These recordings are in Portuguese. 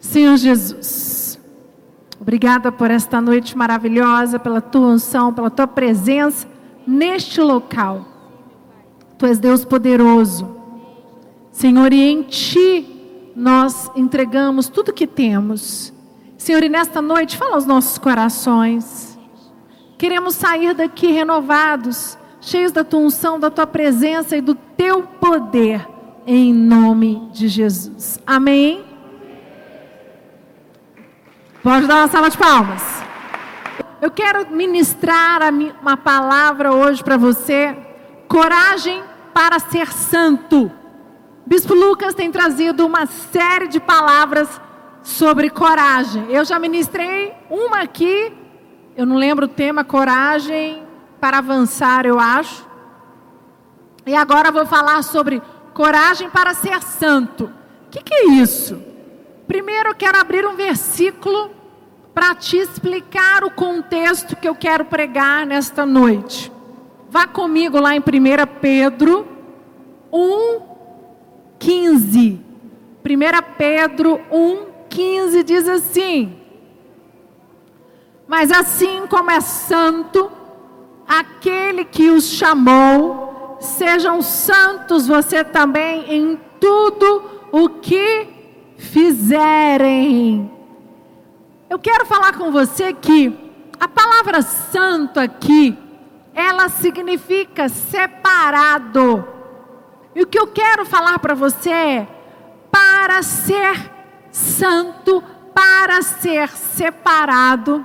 Senhor Jesus, obrigada por esta noite maravilhosa, pela Tua unção, pela Tua presença neste local. Tu és Deus poderoso, Senhor, e em Ti nós entregamos tudo que temos. Senhor, e nesta noite fala aos nossos corações. Queremos sair daqui renovados, cheios da Tua unção, da Tua presença e do Teu poder, em nome de Jesus. Amém? Pode dar uma salva de palmas. Eu quero ministrar uma palavra hoje para você. Coragem para ser santo. Bispo Lucas tem trazido uma série de palavras sobre coragem. Eu já ministrei uma aqui, eu não lembro o tema, coragem para avançar, eu acho. E agora eu vou falar sobre coragem para ser santo. O que é isso? Primeiro eu quero abrir um versículo para te explicar o contexto que eu quero pregar nesta noite. Vá comigo lá em 1 Pedro 1:15. 1 Pedro 1:15 diz assim: mas assim como é santo aquele que os chamou, sejam santos você também em tudo o que fizerem. Eu quero falar com você que a palavra santo aqui, ela significa separado. E o que eu quero falar para você é: para ser santo, para ser separado,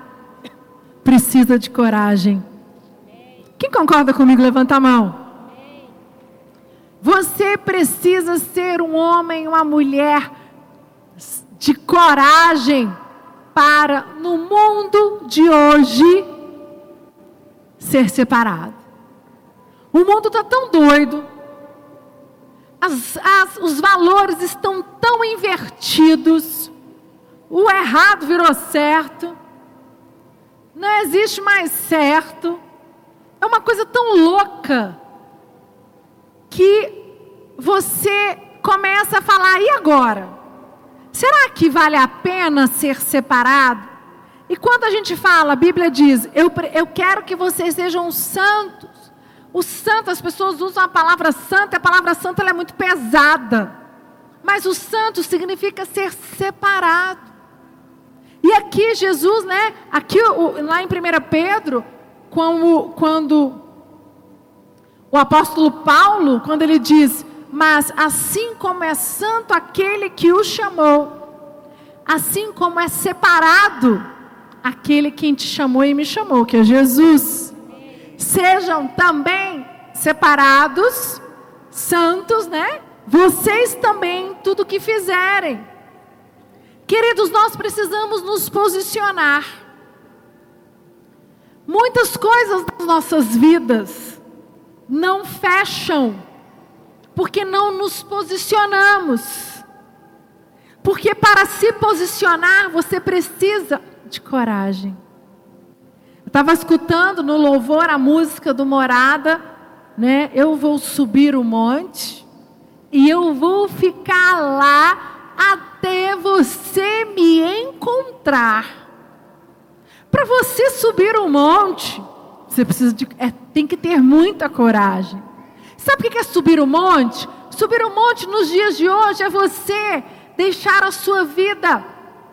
precisa de coragem. Quem concorda comigo, levanta a mão. Você precisa ser um homem, uma mulher de coragem para, no mundo de hoje, ser separado. O mundo está tão doido, os valores estão tão invertidos, o errado virou certo, não existe mais certo, é uma coisa tão louca, que você começa a falar: e agora? Será que vale a pena ser separado? E quando a gente fala, a Bíblia diz: eu quero que vocês sejam santos. O santo, as pessoas usam a palavra santa ela é muito pesada. Mas o santo significa ser separado. E aqui Jesus, né? Aqui lá em 1 Pedro, quando o apóstolo Paulo, quando ele diz: mas assim como é santo aquele que o chamou, assim como é separado aquele que te chamou e me chamou, que é Jesus, sejam também separados, santos, né? Vocês também, tudo que fizerem. Queridos, nós precisamos nos posicionar. Muitas coisas das nossas vidas não fecham, porque não nos posicionamos. Porque para se posicionar, você precisa de coragem. Eu estava escutando no louvor a música do Morada, né? Eu vou subir o monte e eu vou ficar lá até você me encontrar. Para você subir o monte, você precisa tem que ter muita coragem. Sabe o que é subir o monte? Subir o monte nos dias de hoje é você deixar a sua vida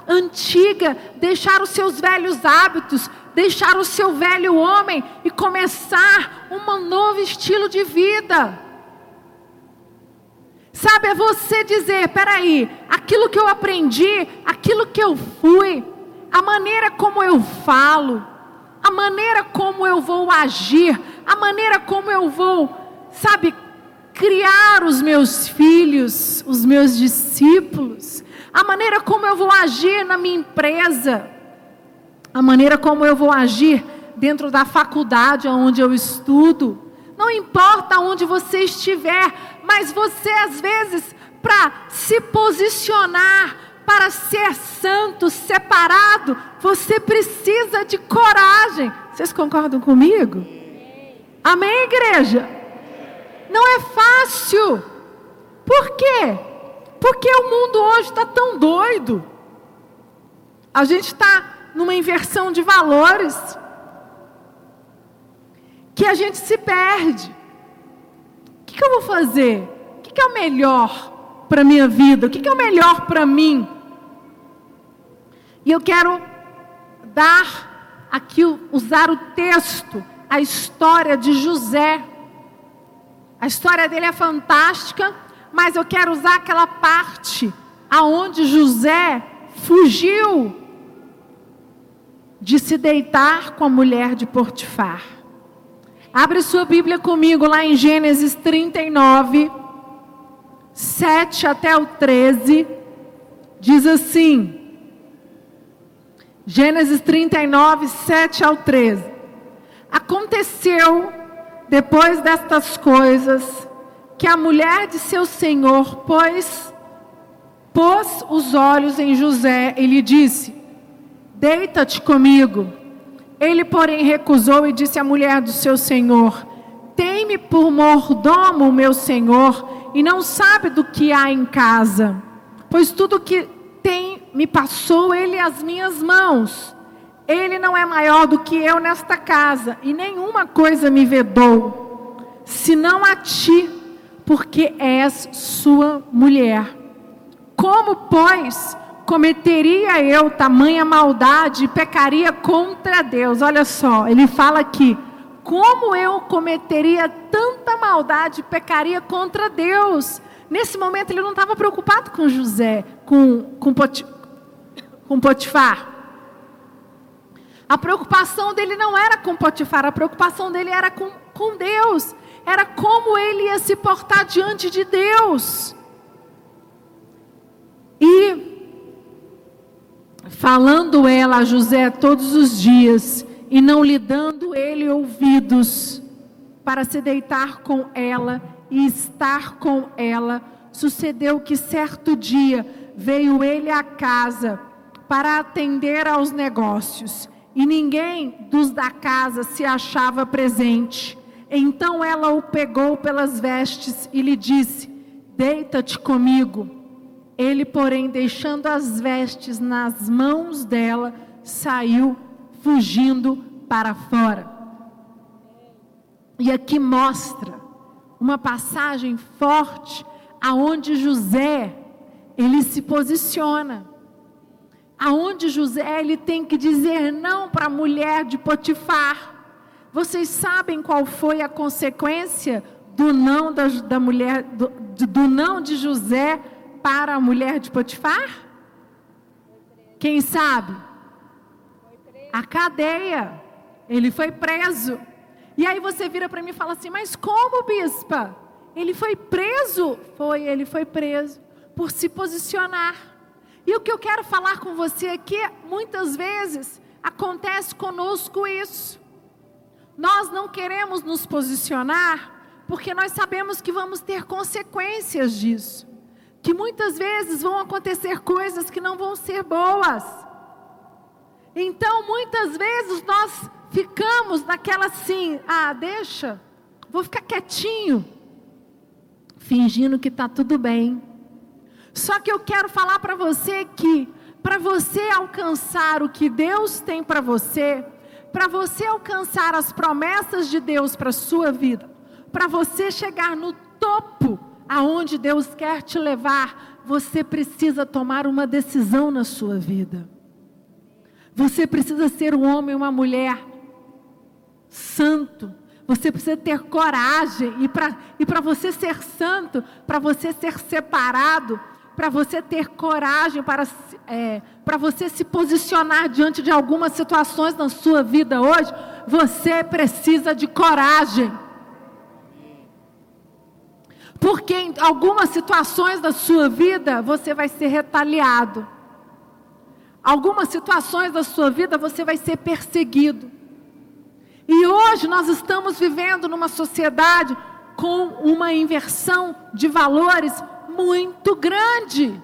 antiga, deixar os seus velhos hábitos, deixar o seu velho homem e começar um novo estilo de vida. Sabe, é você dizer: peraí, aquilo que eu aprendi, aquilo que eu fui, a maneira como eu falo, a maneira como eu vou agir, a maneira como eu vou, sabe, criar os meus filhos, os meus discípulos, a maneira como eu vou agir na minha empresa, a maneira como eu vou agir dentro da faculdade onde eu estudo, não importa onde você estiver, mas você às vezes, para se posicionar, para ser santo, separado, você precisa de coragem. Vocês concordam comigo? Amém, igreja? Não é fácil. Por quê? Porque o mundo hoje está tão doido, A gente está numa inversão de valores que a gente se perde. O que eu vou fazer? O que é o melhor para a minha vida? O que é o melhor para mim? E eu quero dar aqui, usar o texto, a história de José. A história dele é fantástica, mas eu quero usar aquela parte aonde José fugiu de se deitar com a mulher de Potifar. Abre sua Bíblia comigo lá em Gênesis 39, 7 até o 13, diz assim, Gênesis 39, 7 ao 13. Aconteceu, depois destas coisas, que a mulher de seu senhor pôs os olhos em José e lhe disse: deita-te comigo. Ele, porém, recusou e disse à mulher do seu senhor: tem-me por mordomo o meu senhor, e não sabe do que há em casa, pois tudo que tem me passou ele às minhas mãos. Ele não é maior do que eu nesta casa, e nenhuma coisa me vedou, senão a ti, porque és sua mulher. Como, pois, cometeria eu tamanha maldade e pecaria contra Deus? Olha só, ele fala aqui: como eu cometeria tanta maldade e pecaria contra Deus? Nesse momento ele não estava preocupado com José, com Potifar. A preocupação dele não era com Potifar, a preocupação dele era com Deus. Era como ele ia se portar diante de Deus. E falando ela a José todos os dias, e não lhe dando ele ouvidos para se deitar com ela e estar com ela, sucedeu que certo dia veio ele à casa para atender aos negócios, e ninguém dos da casa se achava presente. Então ela o pegou pelas vestes e lhe disse: deita-te comigo. Ele, porém, deixando as vestes nas mãos dela, saiu fugindo para fora. E aqui mostra uma passagem forte aonde José, ele se posiciona, aonde José, ele tem que dizer não para a mulher de Potifar. Vocês sabem qual foi a consequência do não da mulher, do não de José para a mulher de Potifar? Quem sabe? A cadeia. Ele foi preso. E aí você vira para mim e fala assim: mas como, bispa? Ele foi preso? Foi, ele foi preso por se posicionar. E o que eu quero falar com você é que muitas vezes acontece conosco isso. Nós não queremos nos posicionar porque nós sabemos que vamos ter consequências disso, que muitas vezes vão acontecer coisas que não vão ser boas. Então muitas vezes nós ficamos naquela assim: ah, deixa, vou ficar quietinho, fingindo que está tudo bem. Só que eu quero falar para você que, para você alcançar o que Deus tem para você alcançar as promessas de Deus para a sua vida, para você chegar no topo aonde Deus quer te levar, você precisa tomar uma decisão na sua vida. Você precisa ser um homem e uma mulher santo. Você precisa ter coragem. E para você ser santo, para você ser separado, para você ter coragem, para você se posicionar diante de algumas situações na sua vida hoje, você precisa de coragem. Porque em algumas situações da sua vida, você vai ser retaliado. Algumas situações da sua vida, você vai ser perseguido. E hoje nós estamos vivendo numa sociedade com uma inversão de valores muito grande.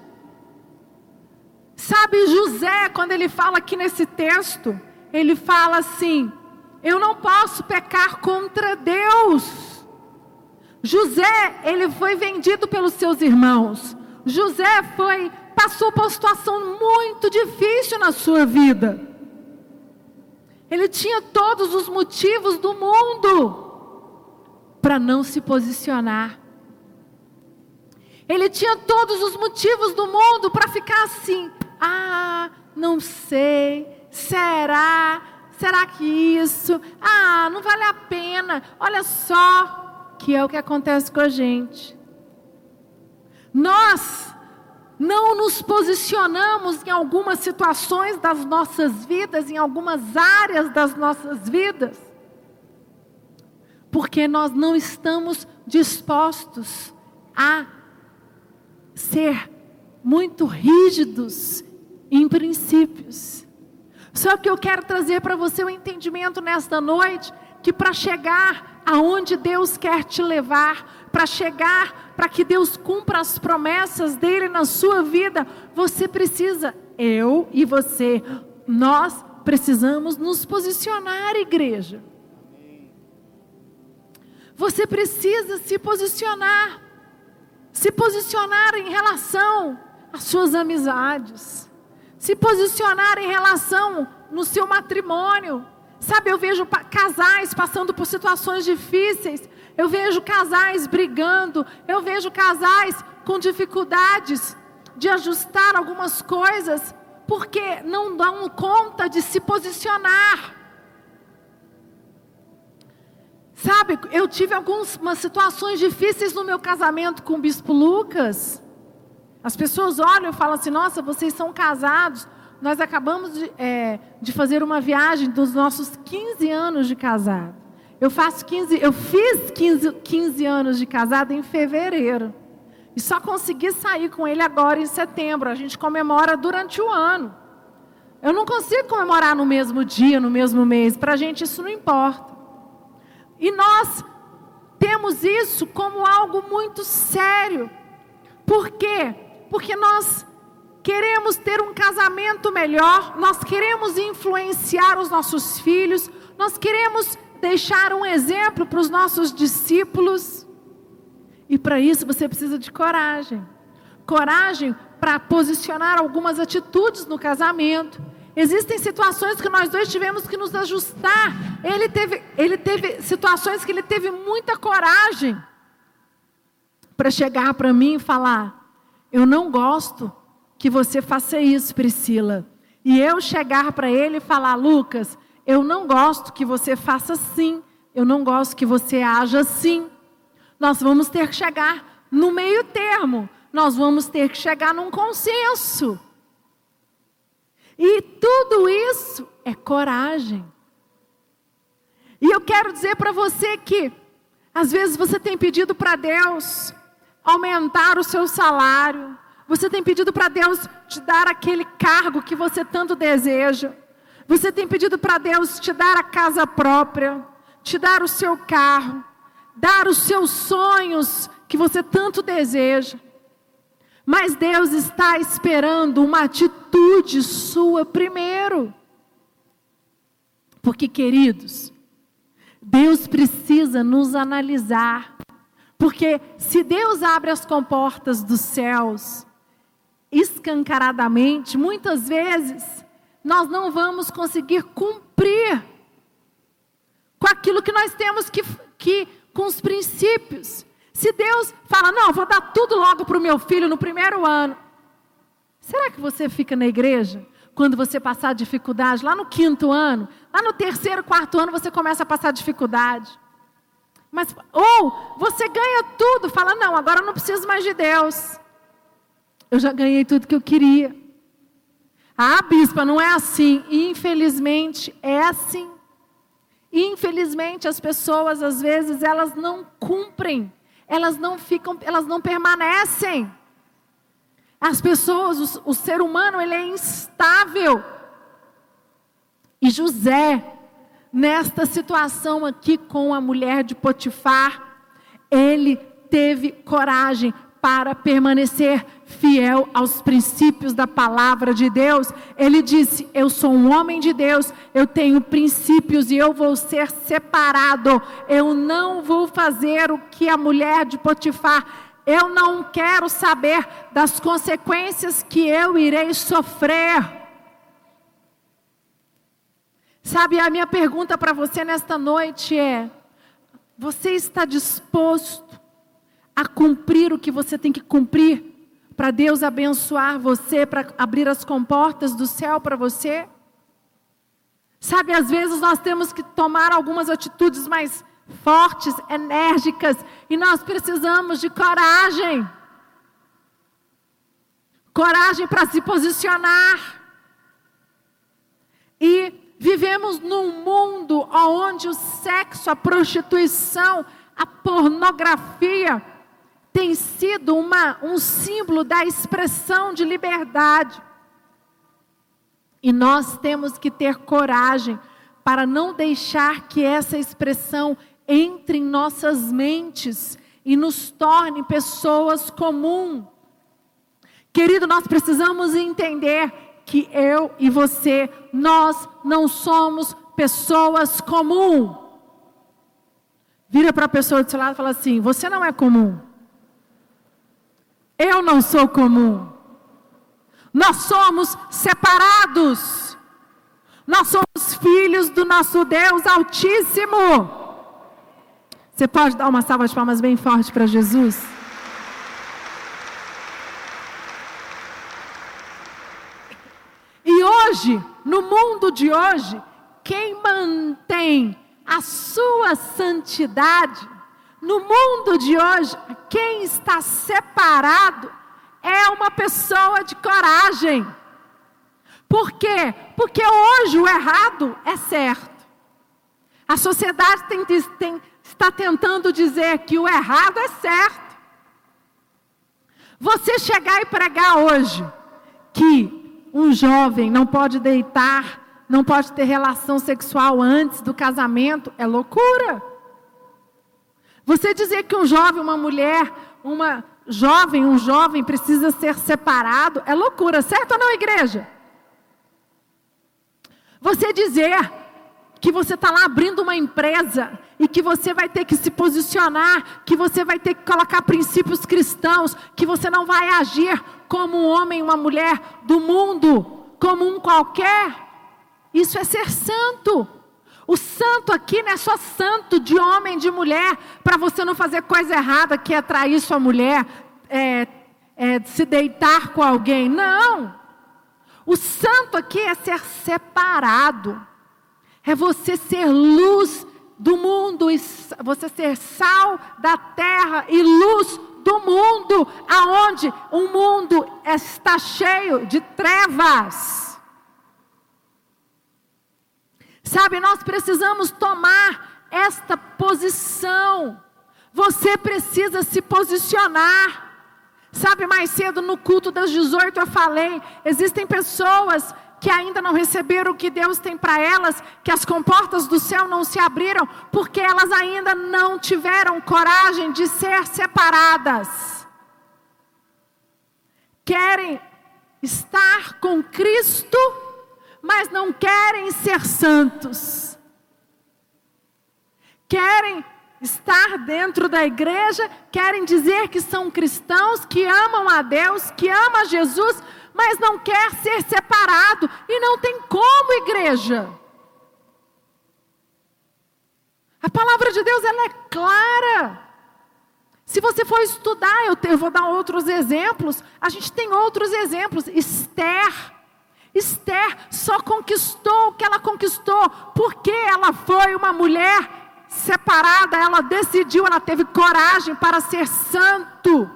Sabe, José, quando ele fala aqui nesse texto, ele fala assim: eu não posso pecar contra Deus. José, ele foi vendido pelos seus irmãos. José foi passou por uma situação muito difícil na sua vida. Ele tinha todos os motivos do mundo para não se posicionar. Ele tinha todos os motivos do mundo para ficar assim, não sei, será que isso? Não vale a pena. Olha só, que é o que acontece com a gente. Nós não nos posicionamos em algumas situações das nossas vidas, em algumas áreas das nossas vidas, porque nós não estamos dispostos a ser muito rígidos em princípios. Só que eu quero trazer para você um entendimento nesta noite, que para chegar aonde Deus quer te levar, para que Deus cumpra as promessas dele na sua vida, você precisa, eu e você, nós precisamos nos posicionar, igreja. Você precisa se posicionar em relação às suas amizades, se posicionar em relação no seu matrimônio. Sabe, eu vejo casais passando por situações difíceis, eu vejo casais brigando, eu vejo casais com dificuldades de ajustar algumas coisas, porque não dão conta de se posicionar. Sabe, eu tive algumas situações difíceis no meu casamento com o bispo Lucas. As pessoas olham e falam assim, nossa, vocês são casados. Nós acabamos de fazer uma viagem dos nossos 15 anos de casado. Eu fiz 15 anos de casado em fevereiro. E só consegui sair com ele agora em setembro. A gente comemora durante o ano. Eu não consigo comemorar no mesmo dia, no mesmo mês. Para a gente isso não importa. E nós temos isso como algo muito sério. Por quê? Porque nós queremos ter um casamento melhor, nós queremos influenciar os nossos filhos, nós queremos deixar um exemplo para os nossos discípulos. E para isso você precisa de coragem. Coragem para posicionar algumas atitudes no casamento. Existem situações que nós dois tivemos que nos ajustar. Ele teve situações que ele teve muita coragem para chegar para mim e falar, eu não gosto que você faça isso, Priscila. E eu chegar para ele e falar, Lucas, eu não gosto que você faça assim, eu não gosto que você haja assim. Nós vamos ter que chegar no meio termo, nós vamos ter que chegar num consenso. E tudo isso é coragem. E eu quero dizer para você que, às vezes você tem pedido para Deus aumentar o seu salário, você tem pedido para Deus te dar aquele cargo que você tanto deseja. Você tem pedido para Deus te dar a casa própria, te dar o seu carro, dar os seus sonhos que você tanto deseja. Mas Deus está esperando uma atitude sua primeiro. Porque, queridos, Deus precisa nos analisar. Porque se Deus abre as comportas dos céus escancaradamente, muitas vezes nós não vamos conseguir cumprir com aquilo que nós temos que com os princípios. Se Deus fala, não, vou dar tudo logo para o meu filho no primeiro ano, será que você fica na igreja quando você passar dificuldade? Lá no quinto ano, lá no terceiro, quarto ano você começa a passar dificuldade. Mas, ou você ganha tudo, fala, não, agora eu não preciso mais de Deus. Eu já ganhei tudo que eu queria. Ah, bispa, não é assim. Infelizmente, é assim. Infelizmente, as pessoas, às vezes, elas não cumprem. Elas não ficam, elas não permanecem. As pessoas, o ser humano, ele é instável. E José, nesta situação aqui com a mulher de Potifar, ele teve coragem para permanecer fiel aos princípios da palavra de Deus. Ele disse, eu sou um homem de Deus, eu tenho princípios e eu vou ser separado. Eu não vou fazer o que a mulher de Potifar Eu não quero saber das consequências que eu irei sofrer. Sabe, a minha pergunta para você nesta noite é: você está disposto a cumprir o que você tem que cumprir para Deus abençoar você, para abrir as comportas do céu para você? Sabe, às vezes nós temos que tomar algumas atitudes mais fortes, enérgicas, e nós precisamos de coragem. Coragem para se posicionar. E vivemos num mundo onde o sexo, a prostituição, a pornografia tem sido um símbolo da expressão de liberdade. E nós temos que ter coragem para não deixar que essa expressão entre em nossas mentes e nos torne pessoas comuns. Querido, nós precisamos entender que eu e você, nós não somos pessoas comuns. Vira para a pessoa do seu lado e fala assim: você não é comum. Eu não sou comum. Nós somos separados. Nós somos filhos do nosso Deus Altíssimo. Você pode dar uma salva de palmas bem forte para Jesus? Hoje, no mundo de hoje, quem mantém a sua santidade, no mundo de hoje, quem está separado é uma pessoa de coragem. Por quê? Porque hoje o errado é certo. A sociedade está tentando dizer que o errado é certo. Você chegar e pregar hoje que um jovem não pode deitar, não pode ter relação sexual antes do casamento, é loucura. Você dizer que um jovem, uma mulher, um jovem precisa ser separado, é loucura, certo ou não, igreja? Você dizer que você está lá abrindo uma empresa e que você vai ter que se posicionar, que você vai ter que colocar princípios cristãos, que você não vai agir como um homem, uma mulher do mundo, como um qualquer. Isso é ser santo. O santo aqui não é só santo de homem, de mulher, para você não fazer coisa errada, que é trair sua mulher, se deitar com alguém. Não. O santo aqui é ser separado. É você ser luz do mundo, você ser sal da terra e luz do mundo, aonde o mundo está cheio de trevas. Sabe, nós precisamos tomar esta posição. Você precisa se posicionar. Sabe, mais cedo no culto das 18 eu falei, existem pessoas que ainda não receberam o que Deus tem para elas, que as comportas do céu não se abriram, porque elas ainda não tiveram coragem de ser separadas. Querem estar com Cristo, mas não querem ser santos. Querem estar dentro da igreja, querem dizer que são cristãos, que amam a Deus, que amam a Jesus, mas não quer ser separado, e não tem como, igreja. A palavra de Deus, ela é clara. Se você for estudar, eu vou dar outros exemplos, a gente tem outros exemplos. Ester só conquistou o que ela conquistou, porque ela foi uma mulher separada, ela decidiu, ela teve coragem para ser santo.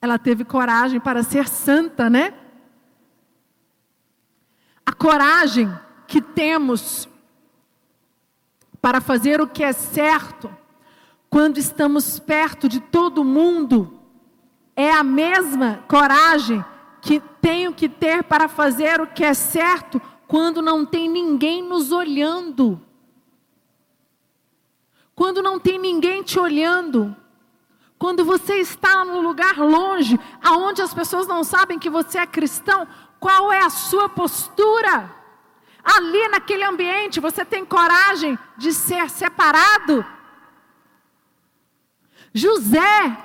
Ela teve coragem para ser santa, né? A coragem que temos para fazer o que é certo, quando estamos perto de todo mundo, é a mesma coragem que tenho que ter para fazer o que é certo, quando não tem ninguém nos olhando. Quando não tem ninguém te olhando. Quando você está num lugar longe, aonde as pessoas não sabem que você é cristão, qual é a sua postura? Ali naquele ambiente, você tem coragem de ser separado? José,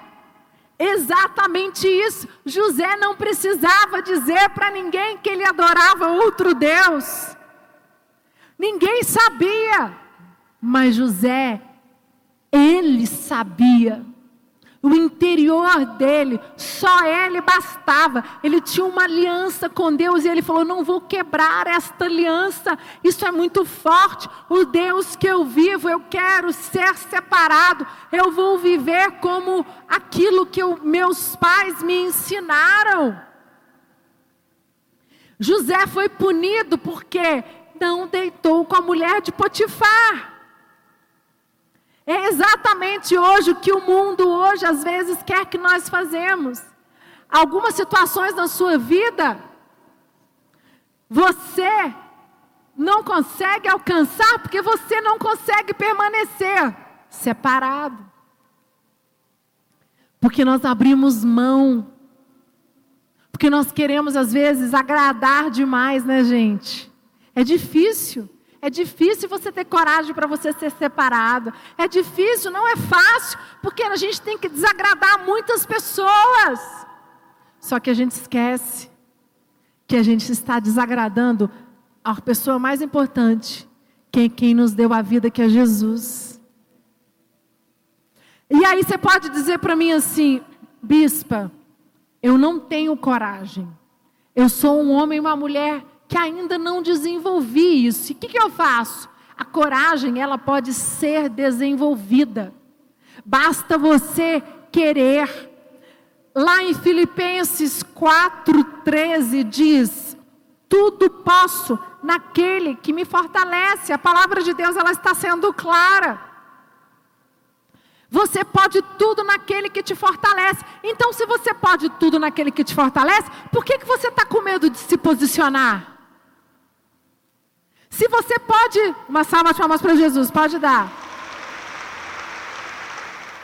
exatamente isso. José não precisava dizer para ninguém que ele adorava outro Deus. Ninguém sabia, mas José, ele sabia. O interior dele, só ele bastava. Ele tinha uma aliança com Deus e ele falou: não vou quebrar esta aliança, isso é muito forte. O Deus que eu vivo, eu quero ser separado, eu vou viver como aquilo que meus pais me ensinaram. José foi punido porque não deitou com a mulher de Potifar. É exatamente hoje o que o mundo hoje às vezes quer que nós façamos. Algumas situações na sua vida, você não consegue alcançar porque você não consegue permanecer separado. Porque nós abrimos mão. Porque nós queremos às vezes agradar demais, né, gente? É difícil. É difícil você ter coragem para você ser separado. É difícil, não é fácil, porque a gente tem que desagradar muitas pessoas. Só que a gente esquece que a gente está desagradando a pessoa mais importante, que é quem nos deu a vida, que é Jesus. E aí você pode dizer para mim assim: bispa, eu não tenho coragem. Eu sou um homem e uma mulher que ainda não desenvolvi isso. E o que eu faço? A coragem, ela pode ser desenvolvida. Basta você querer. Lá em Filipenses 4:13 diz: tudo posso naquele que me fortalece. A palavra de Deus, ela está sendo clara. Você pode tudo naquele que te fortalece. Então, se você pode tudo naquele que te fortalece, por que você está com medo de se posicionar? Se você pode, uma salva de palmas para Jesus, pode dar.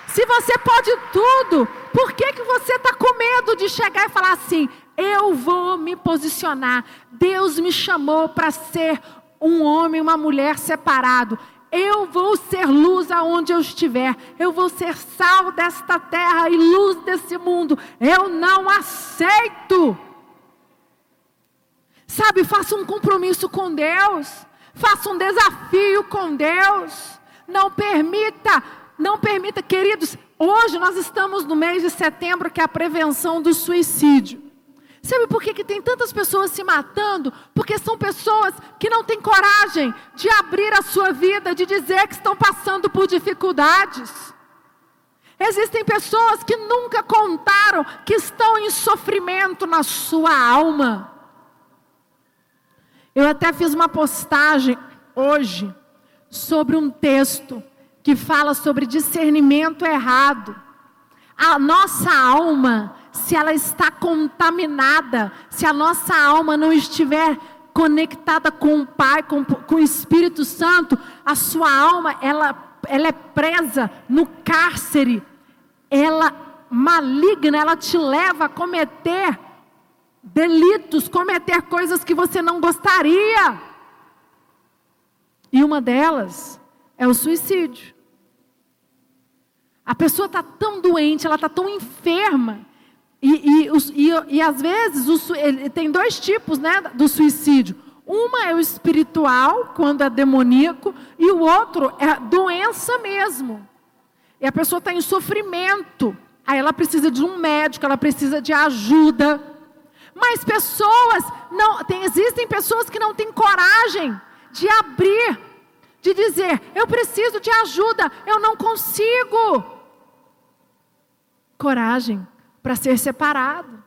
Se você pode tudo, por que você está com medo de chegar e falar assim: eu vou me posicionar, Deus me chamou para ser um homem e uma mulher separado, eu vou ser luz aonde eu estiver, eu vou ser sal desta terra e luz desse mundo, eu não aceito. Sabe, faça um compromisso com Deus, faça um desafio com Deus, não permita, queridos, hoje nós estamos no mês de setembro, que é a prevenção do suicídio. Sabe por que tem tantas pessoas se matando? Porque são pessoas que não têm coragem de abrir a sua vida, de dizer que estão passando por dificuldades. Existem pessoas que nunca contaram que estão em sofrimento na sua alma. Eu até fiz uma postagem hoje sobre um texto que fala sobre discernimento errado. A nossa alma, se ela está contaminada, se a nossa alma não estiver conectada com o Pai, com o Espírito Santo, a sua alma, ela é presa no cárcere. Ela maligna, ela te leva a cometer delitos, cometer coisas que você não gostaria. E uma delas é o suicídio. A pessoa está tão doente, ela está tão enferma. E às vezes tem dois tipos, né, do suicídio. Uma é o espiritual, quando é demoníaco, e o outro é a doença mesmo. E a pessoa está em sofrimento. Aí ela precisa de um médico, ela precisa de ajuda. Mas existem pessoas que não têm coragem de abrir, de dizer: eu preciso de ajuda, eu não consigo. Coragem para ser separado.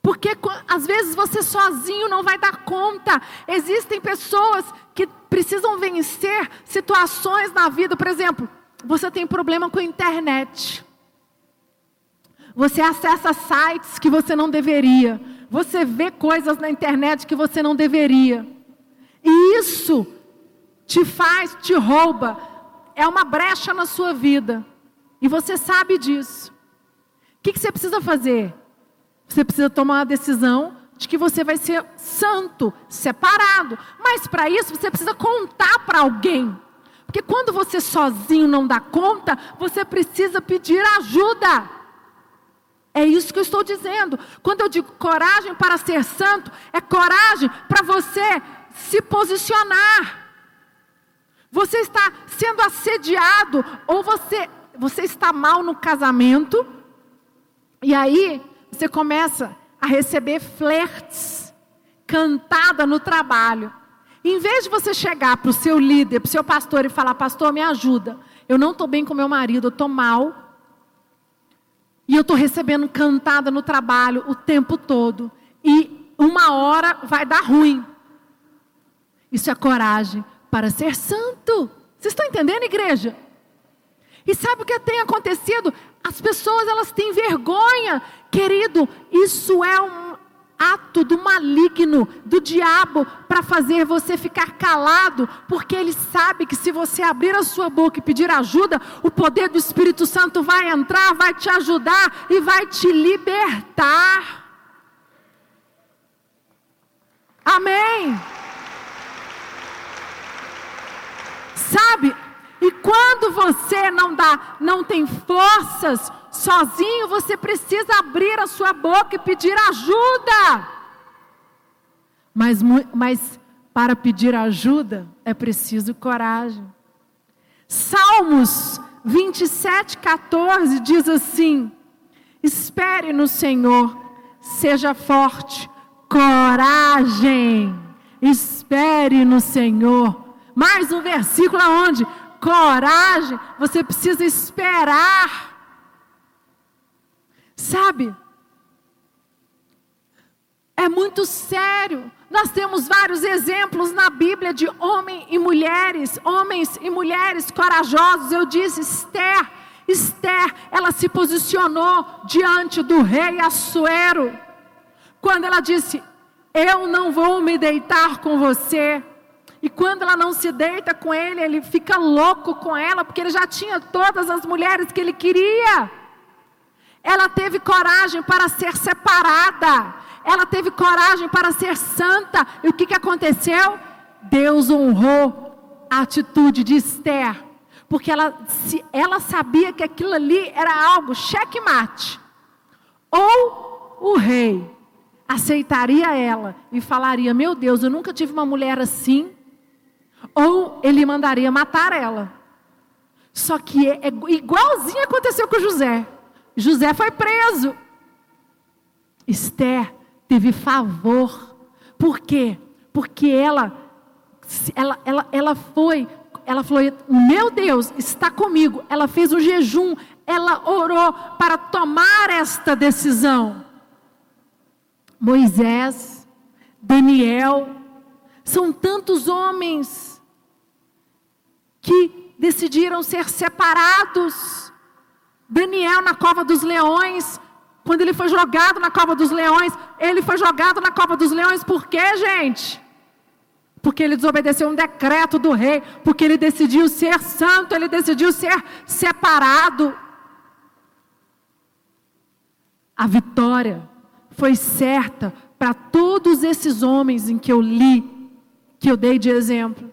Porque às vezes você sozinho não vai dar conta. Existem pessoas que precisam vencer situações na vida. Por exemplo, você tem problema com a internet. Você acessa sites que você não deveria. Você vê coisas na internet que você não deveria. E isso te rouba. É uma brecha na sua vida. E você sabe disso. O que você precisa fazer? Você precisa tomar a decisão de que você vai ser santo, separado. Mas para isso você precisa contar para alguém. Porque quando você sozinho não dá conta, você precisa pedir ajuda. É isso que eu estou dizendo. Quando eu digo coragem para ser santo, é coragem para você se posicionar. Você está sendo assediado, ou você está mal no casamento, e aí você começa a receber flertes, cantada no trabalho. Em vez de você chegar para o seu líder, para o seu pastor e falar: pastor, me ajuda, eu não estou bem com meu marido, eu estou mal, e eu estou recebendo cantada no trabalho o tempo todo, e uma hora vai dar ruim. Isso é coragem para ser santo. Vocês estão entendendo, igreja? E sabe o que tem acontecido? As pessoas, elas têm vergonha. Querido, isso é um ato do maligno, do diabo, para fazer você ficar calado, porque ele sabe que se você abrir a sua boca e pedir ajuda, o poder do Espírito Santo vai entrar, vai te ajudar e vai te libertar. Amém? Sabe? E quando você não tem forças sozinho, você precisa abrir a sua boca e pedir ajuda. Mas para pedir ajuda é preciso coragem. Salmos 27:14 diz assim: espere no Senhor, seja forte, coragem, espere no Senhor. Mais um versículo aonde? Coragem, você precisa esperar. Sabe? É muito sério. Nós temos vários exemplos na Bíblia de homens e mulheres corajosos. Eu disse Ester, ela se posicionou diante do rei Assuero, quando ela disse: eu não vou me deitar com você. E quando ela não se deita com ele, ele fica louco com ela, porque ele já tinha todas as mulheres que ele queria. Ela teve coragem para ser separada. Ela teve coragem para ser santa. E o que aconteceu? Deus honrou a atitude de Ester, porque ela sabia que aquilo ali era algo checkmate. Ou o rei aceitaria ela e falaria: meu Deus, eu nunca tive uma mulher assim. Ou ele mandaria matar ela. Só que é igualzinho aconteceu com José. José foi preso. Ester teve favor. Por quê? Porque ela falou: meu Deus, está comigo. Ela fez um jejum, ela orou para tomar esta decisão. Moisés, Daniel, são tantos homens que decidiram ser separados. Daniel na cova dos leões, quando ele foi jogado na cova dos leões, por quê, gente? Porque ele desobedeceu um decreto do rei, porque ele decidiu ser santo, ele decidiu ser separado. A vitória foi certa para todos esses homens em que eu li, que eu dei de exemplo.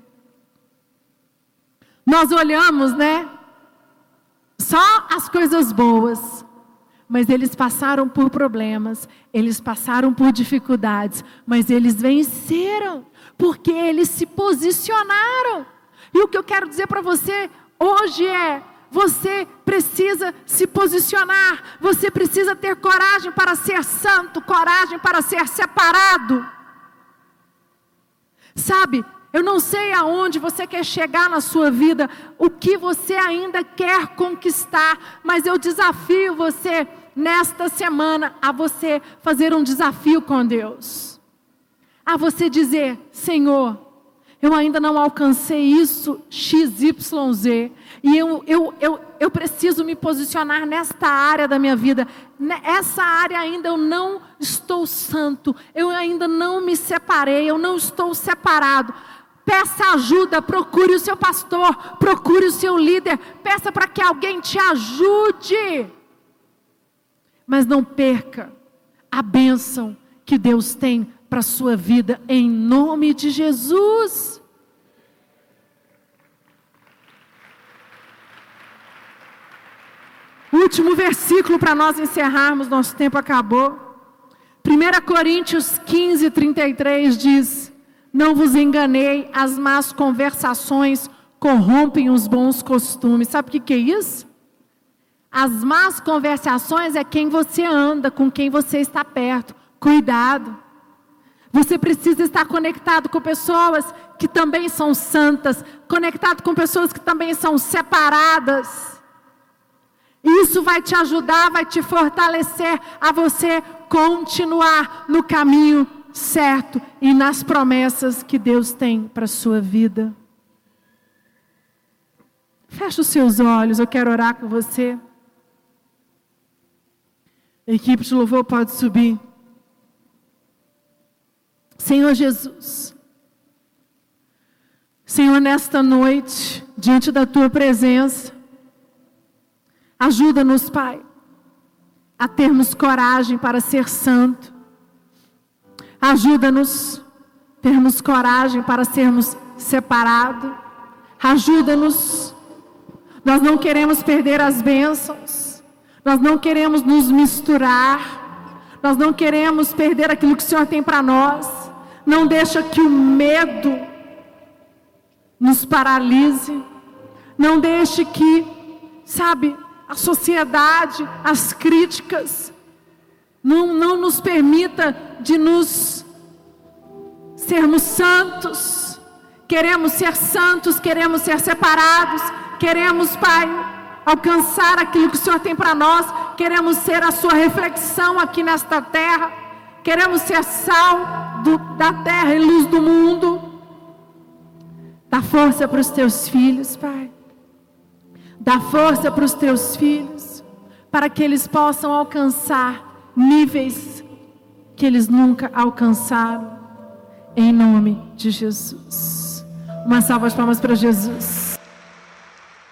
Nós olhamos, né? Só as coisas boas, mas eles passaram por problemas, eles passaram por dificuldades, mas eles venceram, porque eles se posicionaram. E o que eu quero dizer para você hoje é: você precisa se posicionar, você precisa ter coragem para ser santo, coragem para ser separado. Sabe, eu não sei aonde você quer chegar na sua vida, o que você ainda quer conquistar, mas eu desafio você nesta semana a você fazer um desafio com Deus. A você dizer: Senhor, eu ainda não alcancei isso, XYZ, e eu preciso me posicionar nesta área da minha vida. Essa área ainda eu não estou santo, eu ainda não me separei, eu não estou separado. Peça ajuda, procure o seu pastor, procure o seu líder, peça para que alguém te ajude. Mas não perca a bênção que Deus tem para a sua vida, em nome de Jesus. último versículo para nós encerrarmos, nosso tempo acabou. 1 Coríntios 15, 33 diz: não vos enganei, as más conversações corrompem os bons costumes. Sabe o que é isso? As más conversações é quem você anda, com quem você está perto. Cuidado. Você precisa estar conectado com pessoas que também são santas, conectado com pessoas que também são separadas. Isso vai te ajudar, vai te fortalecer a você continuar no caminho certo e nas promessas que Deus tem para a sua vida. Feche os seus olhos, eu quero orar com você. A equipe de louvor pode subir. Senhor Jesus, Senhor, nesta noite, diante da Tua presença, ajuda-nos, Pai, a termos coragem para ser santo. Ajuda-nos a termos coragem para sermos separados. Ajuda-nos. Nós não queremos perder as bênçãos. Nós não queremos nos misturar. Nós não queremos perder aquilo que o Senhor tem para nós. Não deixa que o medo nos paralise. Não deixe que, a sociedade, as críticas, não nos permita de nos sermos santos. Queremos ser santos, queremos ser separados, queremos, Pai, alcançar aquilo que o Senhor tem para nós, queremos ser a sua reflexão aqui nesta terra, queremos ser sal da terra e luz do mundo. Dá força para os teus filhos, Pai. Dá força para os teus filhos, para que eles possam alcançar níveis que eles nunca alcançaram, em nome de Jesus. Uma salva de palmas para Jesus.